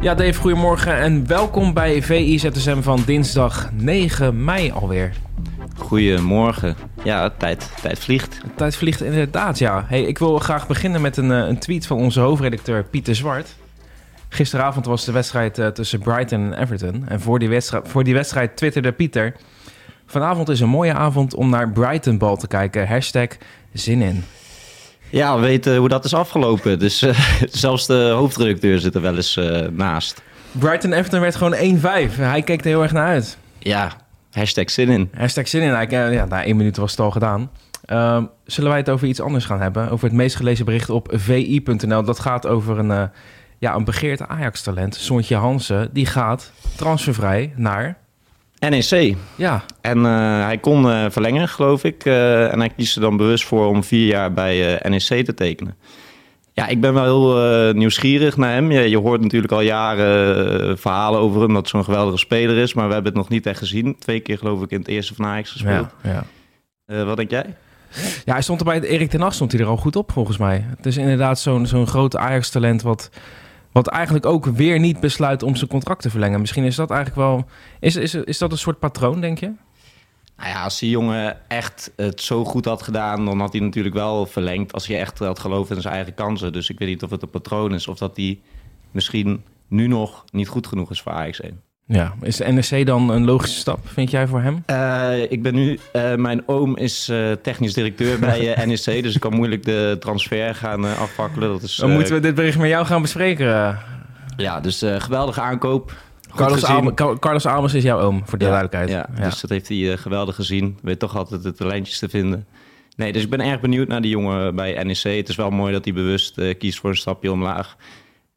Ja, Dave, goedemorgen en welkom bij VI ZSM van dinsdag 9 mei alweer. Goedemorgen. Ja, tijd vliegt. Tijd vliegt inderdaad, ja. Hey, ik wil graag beginnen met een tweet van onze hoofdredacteur Pieter Zwart. Gisteravond was de wedstrijd tussen Brighton en Everton. En voor die wedstrijd twitterde Pieter: vanavond is een mooie avond om naar Brighton bal te kijken. Hashtag zin in. Ja, we weten hoe dat is afgelopen. Dus zelfs de hoofdredacteur zit er wel eens naast. Brighton-Everton werd gewoon 1-5. Hij keek er heel erg naar uit. Ja, hashtag zin in. Hashtag zin in. Ja, na 1 minuut was het al gedaan. Zullen wij het over iets anders gaan hebben? Over het meest gelezen bericht op vi.nl. Dat gaat over een begeerd Ajax-talent. Sontje Hansen, die gaat transfervrij naar NEC. Ja. En hij kon verlengen, geloof ik. En hij kiest er dan bewust voor om 4 jaar bij NEC te tekenen. Ja, ik ben wel heel nieuwsgierig naar hem. Je hoort natuurlijk al jaren verhalen over hem, dat zo'n geweldige speler is. Maar we hebben het nog niet echt gezien. 2 keer geloof ik in het eerste van Ajax gespeeld. Ja. Wat denk jij? Ja, hij stond er bij het Erik ten Hag, stond hij er al goed op volgens mij. Het is inderdaad zo'n groot Ajax-talent wat eigenlijk ook weer niet besluit om zijn contract te verlengen. Misschien is dat eigenlijk wel... Is dat een soort patroon, denk je? Nou ja, als die jongen echt het zo goed had gedaan, dan had hij natuurlijk wel verlengd, als hij echt had geloofd in zijn eigen kansen. Dus ik weet niet of het een patroon is, of dat hij misschien nu nog niet goed genoeg is voor Ajax 1. Ja, is de NEC dan een logische stap, vind jij, voor hem? Mijn oom is technisch directeur bij NEC, dus ik kan moeilijk de transfer gaan afvakkelen. Dan moeten we dit bericht met jou gaan bespreken. Ja, dus geweldige aankoop. Carlos Amers is jouw oom, voor de duidelijkheid. Ja, dus dat heeft hij geweldig gezien. Weet toch altijd de talentjes te vinden. Nee, dus ik ben erg benieuwd naar die jongen bij NEC. Het is wel mooi dat hij bewust kiest voor een stapje omlaag.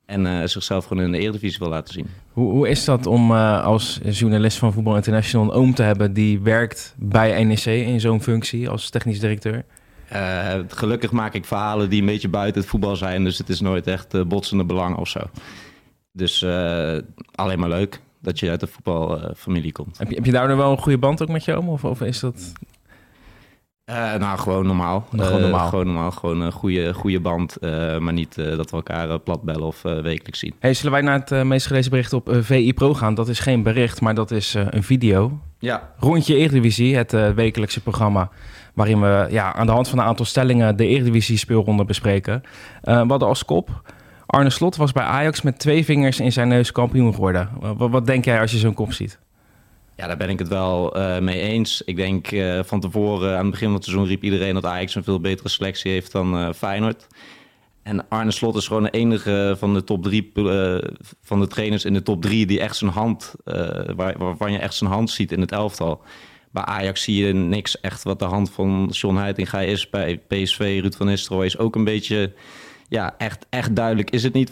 En zichzelf gewoon in de Eredivisie wil laten zien. Hoe is dat om als journalist van Voetbal International een oom te hebben die werkt bij NEC in zo'n functie als technisch directeur? Gelukkig maak ik verhalen die een beetje buiten het voetbal zijn. Dus het is nooit echt botsende belang of zo. Dus alleen maar leuk dat je uit de voetbalfamilie komt. Heb je daar nou wel een goede band ook met je oom? Of is dat... Gewoon normaal. Gewoon een goede band, maar niet dat we elkaar platbellen of wekelijks zien. Hey, zullen wij naar het meest gelezen bericht op VI Pro gaan? Dat is geen bericht, maar dat is een video. Ja. Rondje Eredivisie, het wekelijkse programma waarin we aan de hand van een aantal stellingen de Eredivisie-speelronde bespreken. We hadden als kop: Arne Slot was bij Ajax met 2 vingers in zijn neus kampioen geworden. Wat denk jij als je zo'n kop ziet? Ja, daar ben ik het wel mee eens. Ik denk van tevoren, aan het begin van het seizoen, riep iedereen dat Ajax een veel betere selectie heeft dan Feyenoord. En Arne Slot is gewoon de enige van de top 3 van de trainers in de top 3 die echt zijn hand, waarvan je echt zijn hand ziet in het elftal. Bij Ajax zie je niks echt wat de hand van John Heitinga is. Bij PSV, Ruud van Nistelrooy is ook een beetje... Ja, echt duidelijk is het niet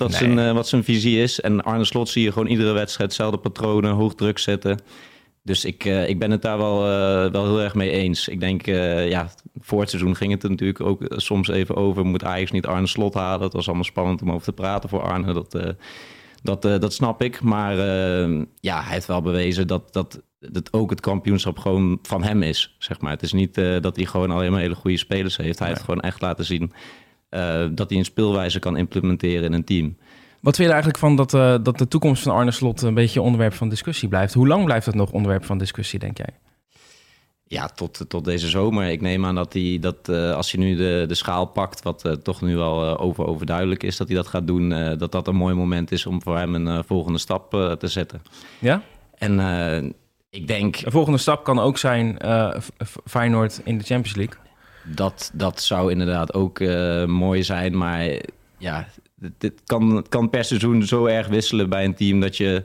wat zijn visie is. En Arne Slot zie je gewoon iedere wedstrijd dezelfde patronen, hoog druk zetten. Dus ik ben het daar wel heel erg mee eens. Ik denk, voor het seizoen ging het er natuurlijk ook soms even over. Moet Ajax niet Arne Slot halen? Het was allemaal spannend om over te praten voor Arne. Dat snap ik. Maar hij heeft wel bewezen dat ook het kampioenschap gewoon van hem is, zeg maar. Het is niet dat hij gewoon alleen maar hele goede spelers heeft. Hij heeft gewoon echt laten zien dat hij een speelwijze kan implementeren in een team. Wat vind je er eigenlijk van dat de toekomst van Arne Slot een beetje onderwerp van discussie blijft? Hoe lang blijft dat nog onderwerp van discussie, denk jij? Ja, tot deze zomer. Ik neem aan dat hij als hij nu de schaal pakt, wat toch nu wel overduidelijk is, dat hij dat gaat doen, dat een mooi moment is om voor hem een volgende stap te zetten. Ja? En ik denk... Een volgende stap kan ook zijn Feyenoord in de Champions League. Dat zou inderdaad ook mooi zijn, maar ja... Het kan per seizoen zo erg wisselen bij een team dat je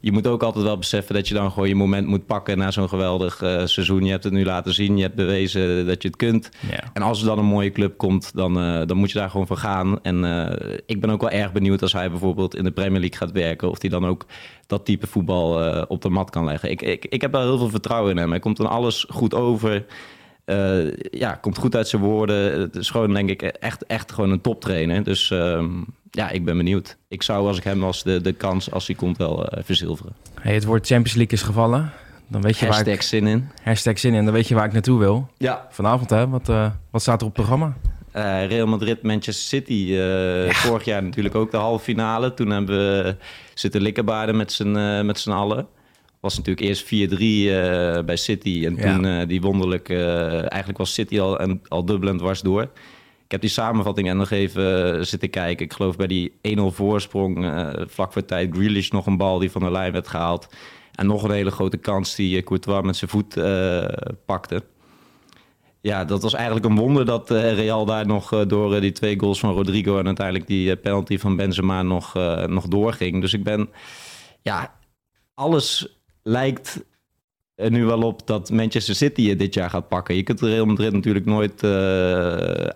moet ook altijd wel beseffen dat je dan gewoon je moment moet pakken na zo'n geweldig seizoen. Je hebt het nu laten zien, je hebt bewezen dat je het kunt. Ja. En als er dan een mooie club komt, dan moet je daar gewoon voor gaan. En ik ben ook wel erg benieuwd als hij bijvoorbeeld in de Premier League gaat werken, of hij dan ook dat type voetbal op de mat kan leggen. Ik heb daar heel veel vertrouwen in hem. Hij komt dan alles goed over. Komt goed uit zijn woorden. Het is gewoon, denk ik, echt gewoon een toptrainer. Dus ik ben benieuwd. Ik zou, als ik hem was, de kans, als hij komt, wel verzilveren. Hey, het woord Champions League is gevallen. Dan weet je hashtag zin in. Dan weet je waar ik naartoe wil. Ja. Vanavond, hè? Wat staat er op het programma? Real Madrid, Manchester City. Vorig jaar natuurlijk ook de halve finale. Toen hebben we zitten likkenbaarden met z'n allen. Was natuurlijk eerst 4-3 bij City. En toen die wonderlijk... eigenlijk was City al dubbel en dwars door. Ik heb die samenvatting nog even zitten kijken. Ik geloof bij die 1-0 voorsprong, vlak voor tijd, Grealish nog een bal die van de lijn werd gehaald. En nog een hele grote kans die Courtois met zijn voet pakte. Ja, dat was eigenlijk een wonder dat Real daar nog door die twee goals van Rodrigo en uiteindelijk die penalty van Benzema nog doorging. Dus ik ben... Ja, alles lijkt er nu wel op dat Manchester City het dit jaar gaat pakken. Je kunt Real Madrid natuurlijk nooit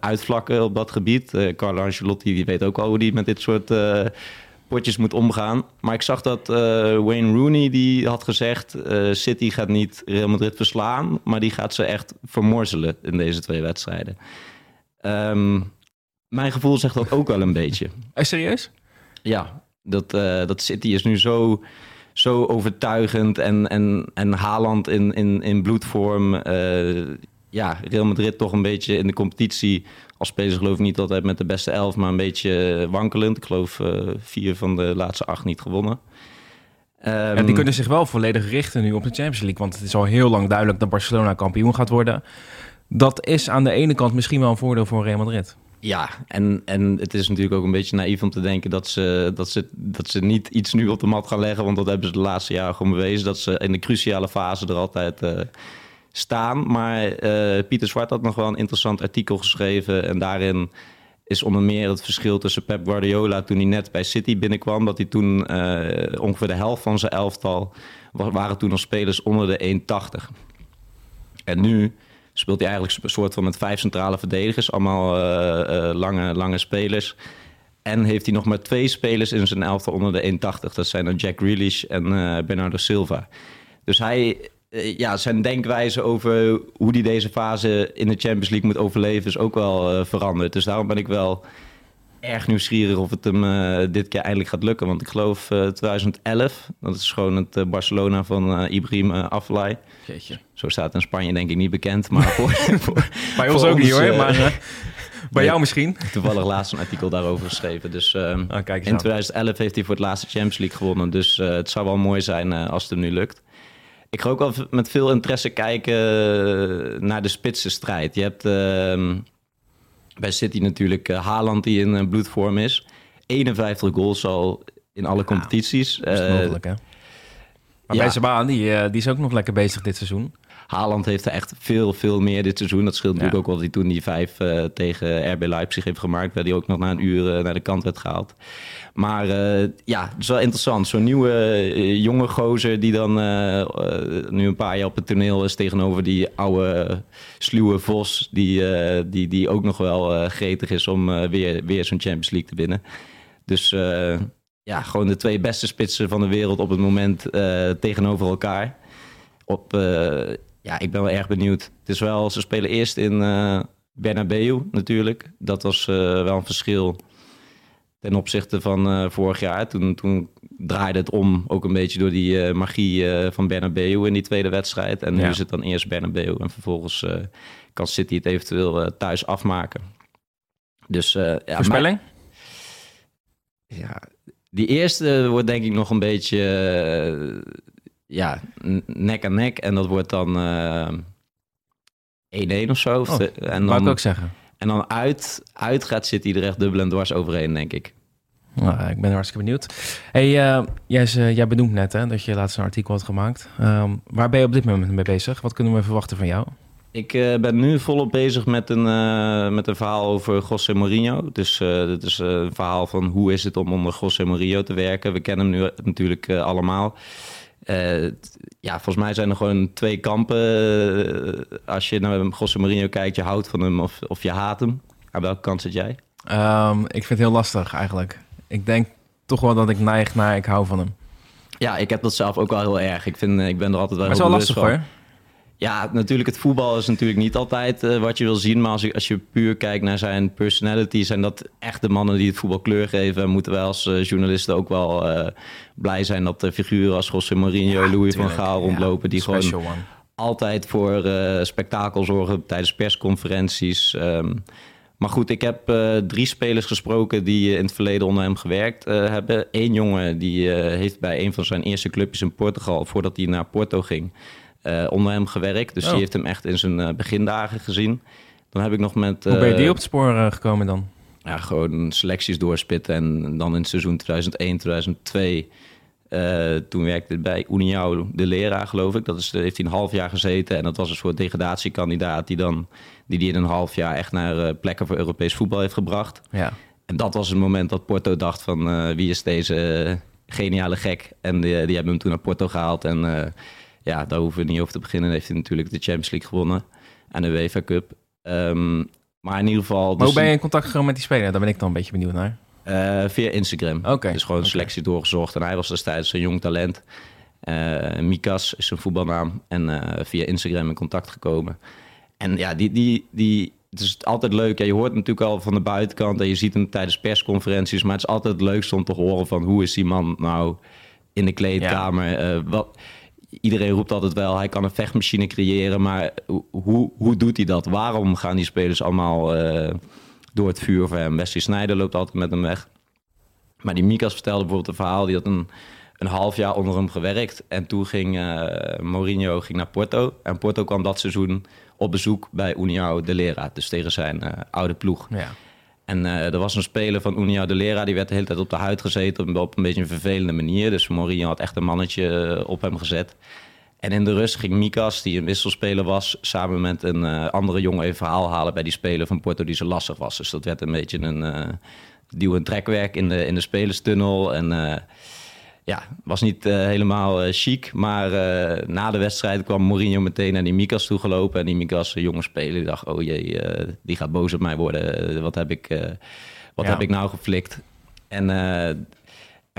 uitvlakken op dat gebied. Carlo Ancelotti die weet ook al hoe die met dit soort potjes moet omgaan. Maar ik zag dat Wayne Rooney die had gezegd... City gaat niet Real Madrid verslaan, maar die gaat ze echt vermorzelen in deze twee wedstrijden. Mijn gevoel zegt dat ook wel een beetje. Serieus? Ja, dat City is nu zo overtuigend en Haaland in bloedvorm. Real Madrid toch een beetje in de competitie. Als spelers geloof ik niet altijd met de beste 11, maar een beetje wankelend. Ik geloof 4 van de laatste 8 niet gewonnen. Die kunnen zich wel volledig richten nu op de Champions League. Want het is al heel lang duidelijk dat Barcelona kampioen gaat worden. Dat is aan de ene kant misschien wel een voordeel voor Real Madrid. Ja, en het is natuurlijk ook een beetje naïef om te denken dat ze niet iets nu op de mat gaan leggen. Want dat hebben ze de laatste jaren gewoon bewezen. Dat ze in de cruciale fase er altijd staan. Maar Pieter Zwart had nog wel een interessant artikel geschreven. En daarin is onder meer het verschil tussen Pep Guardiola toen hij net bij City binnenkwam. Dat hij toen ongeveer de helft van zijn elftal waren toen nog spelers onder de 1,80. En nu speelt hij eigenlijk een soort van met 5 centrale verdedigers. Allemaal lange spelers. En heeft hij nog maar 2 spelers in zijn elftal onder de 1,80. Dat zijn dan Jack Grealish en Bernardo Silva. Dus hij, zijn denkwijze over hoe hij deze fase in de Champions League moet overleven is ook wel veranderd. Dus daarom ben ik wel erg nieuwsgierig of het hem dit keer eindelijk gaat lukken. Want ik geloof 2011, dat is gewoon het Barcelona van Ibrahim Afellay. Zo staat het in Spanje denk ik niet bekend. Maar bij ons ook niet hoor, maar bij jou misschien. Toevallig laatst een artikel daarover geschreven. Dus in 2011 heeft hij voor het laatste Champions League gewonnen. Dus het zou wel mooi zijn als het hem nu lukt. Ik ga ook wel met veel interesse kijken naar de spitsenstrijd. Je hebt... bij City natuurlijk Haaland die in bloedvorm is. 51 goals al in alle competities. Dat is mogelijk, hè? Maar Benzema, die is ook nog lekker bezig dit seizoen. Haaland heeft er echt veel meer dit seizoen. Dat scheelt natuurlijk ook wel dat hij toen die 5 tegen RB Leipzig heeft gemaakt. Waar hij ook nog na een uur naar de kant werd gehaald. Maar het is wel interessant. Zo'n nieuwe jonge gozer die dan nu een paar jaar op het toneel is tegenover die oude sluwe Vos. Die ook nog wel gretig is om weer zo'n Champions League te winnen. Dus gewoon de 2 beste spitsen van de wereld op het moment tegenover elkaar. Ik ben wel erg benieuwd. Het is wel, ze spelen eerst in Bernabeu natuurlijk. Dat was wel een verschil ten opzichte van vorig jaar. Toen draaide het om, ook een beetje door die magie van Bernabeu in die tweede wedstrijd. En nu is het dan eerst Bernabeu en vervolgens kan City het eventueel thuis afmaken. Dus, voorspelling? Die eerste wordt denk ik nog een beetje... nek aan nek. En dat wordt dan 1-1 of zo. Dat wou ik ook zeggen. En dan uit gaat City er echt dubbel en dwars overheen, denk ik. Nou, ik ben hartstikke benieuwd. Hey, jij benoemt net hè, dat je laatst een artikel had gemaakt. Waar ben je op dit moment mee bezig? Wat kunnen we verwachten van jou? Ik ben nu volop bezig met een verhaal over José Mourinho. Dus dit is een verhaal van hoe is het om onder José Mourinho te werken. We kennen hem nu natuurlijk allemaal. Volgens mij zijn er gewoon 2 kampen. Als je naar José Mourinho kijkt, je houdt van hem of je haat hem. Aan welke kant zit jij? Ik vind het heel lastig eigenlijk. Ik denk toch wel dat ik neig naar ik hou van hem. Ja, ik heb dat zelf ook wel heel erg. Ik ben er altijd wel heel bewust van. Maar het is wel lastig hoor. Ja, natuurlijk, het voetbal is natuurlijk niet altijd wat je wil zien. Maar als je puur kijkt naar zijn personality... zijn dat echt de mannen die het voetbal kleur geven. En moeten wij als journalisten ook wel blij zijn... dat de figuren als José Mourinho, Louis van Gaal rondlopen... die gewoon altijd voor spektakel zorgen tijdens persconferenties. Maar goed, ik heb drie spelers gesproken die in het verleden onder hem gewerkt hebben. Eén jongen die heeft bij een van zijn eerste clubjes in Portugal, voordat hij naar Porto ging, onder hem gewerkt. Dus die heeft hem echt in zijn begindagen gezien. Dan heb ik nog met... Hoe ben je die op het spoor gekomen dan? Ja, gewoon selecties doorspitten. En dan in het seizoen 2001, 2002... toen werkte hij bij União de Leiria, geloof ik. Heeft hij een half jaar gezeten. En dat was een soort degradatiekandidaat die in een half jaar echt naar plekken voor Europees voetbal heeft gebracht. Ja. En dat was het moment dat Porto dacht van wie is deze geniale gek? En die hebben hem toen naar Porto gehaald. En daar hoeven we niet over te beginnen. Heeft hij natuurlijk de Champions League gewonnen en de UEFA Cup. Maar in ieder geval... Maar hoe ben je in contact gegaan met die speler? Daar ben ik dan een beetje benieuwd naar. Via Instagram. Okay. Dus gewoon een selectie doorgezocht. En hij was destijds een jong talent. Mikas is zijn voetbalnaam. En via Instagram in contact gekomen. En ja, het is altijd leuk. Ja, je hoort hem natuurlijk al van de buitenkant. En je ziet hem tijdens persconferenties. Maar het is altijd het leukst om te horen van... hoe is die man nou in de kleedkamer? Ja. Iedereen roept altijd wel, hij kan een vechtmachine creëren. Maar hoe doet hij dat? Waarom gaan die spelers allemaal... door het vuur van hem. Wesley Sneijder loopt altijd met hem weg. Maar die Mikas vertelde bijvoorbeeld een verhaal. Die had een half jaar onder hem gewerkt. En toen ging Mourinho naar Porto. En Porto kwam dat seizoen op bezoek bij União de Leiria. Dus tegen zijn oude ploeg. Ja. En er was een speler van União de Leiria. Die werd de hele tijd op de huid gezeten. Op een beetje een vervelende manier. Dus Mourinho had echt een mannetje op hem gezet. En in de rust ging Mikas, die een wisselspeler was... samen met een andere jongen even verhaal halen bij die speler van Porto die zo lastig was. Dus dat werd een beetje een duw- en trekwerk in de spelerstunnel. En was niet helemaal chic. Maar na de wedstrijd kwam Mourinho meteen naar die Mikas toegelopen. En die Mikas, een jonge speler, die dacht... oh jee, die gaat boos op mij worden. Wat heb ik nou geflikt? En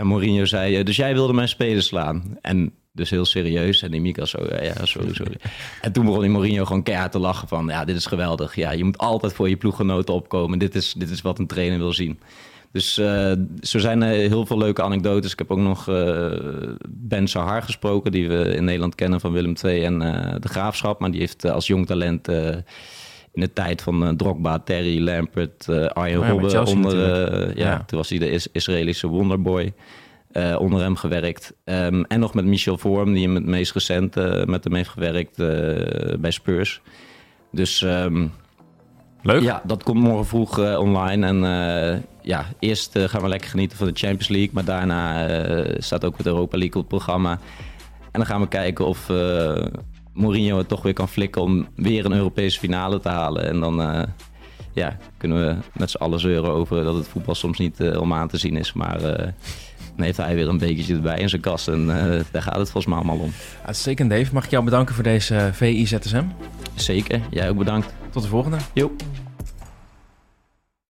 Mourinho zei, dus jij wilde mijn speler slaan? En... Dus heel serieus. En die Mikas zo, sorry. En toen begon die Mourinho gewoon keihard te lachen van... ja, dit is geweldig. Ja, je moet altijd voor je ploeggenoten opkomen. Dit is wat een trainer wil zien. Dus zo zijn er heel veel leuke anekdotes. Ik heb ook nog Ben Sahar gesproken... die we in Nederland kennen van Willem II en de Graafschap. Maar die heeft als jong talent... in de tijd van Drogba, Terry, Lampert, Arjen Robben... Toen was hij de Israëlische wonderboy... onder hem gewerkt. En nog met Michel Vorm, die hem het meest recent met hem heeft gewerkt bij Spurs. Dus leuk. Ja, dat komt morgen vroeg online. En eerst gaan we lekker genieten van de Champions League. Maar daarna staat ook het Europa League op het programma. En dan gaan we kijken of Mourinho het toch weer kan flikken om weer een Europese finale te halen. En dan... kunnen we met z'n allen zeuren over dat het voetbal soms niet om aan te zien is. Maar dan heeft hij weer een bekertje erbij in zijn kast. En daar gaat het volgens mij allemaal om. Uitstekend, Dave. Mag ik jou bedanken voor deze VI ZSM? Zeker. Jij ook bedankt. Tot de volgende. Jo.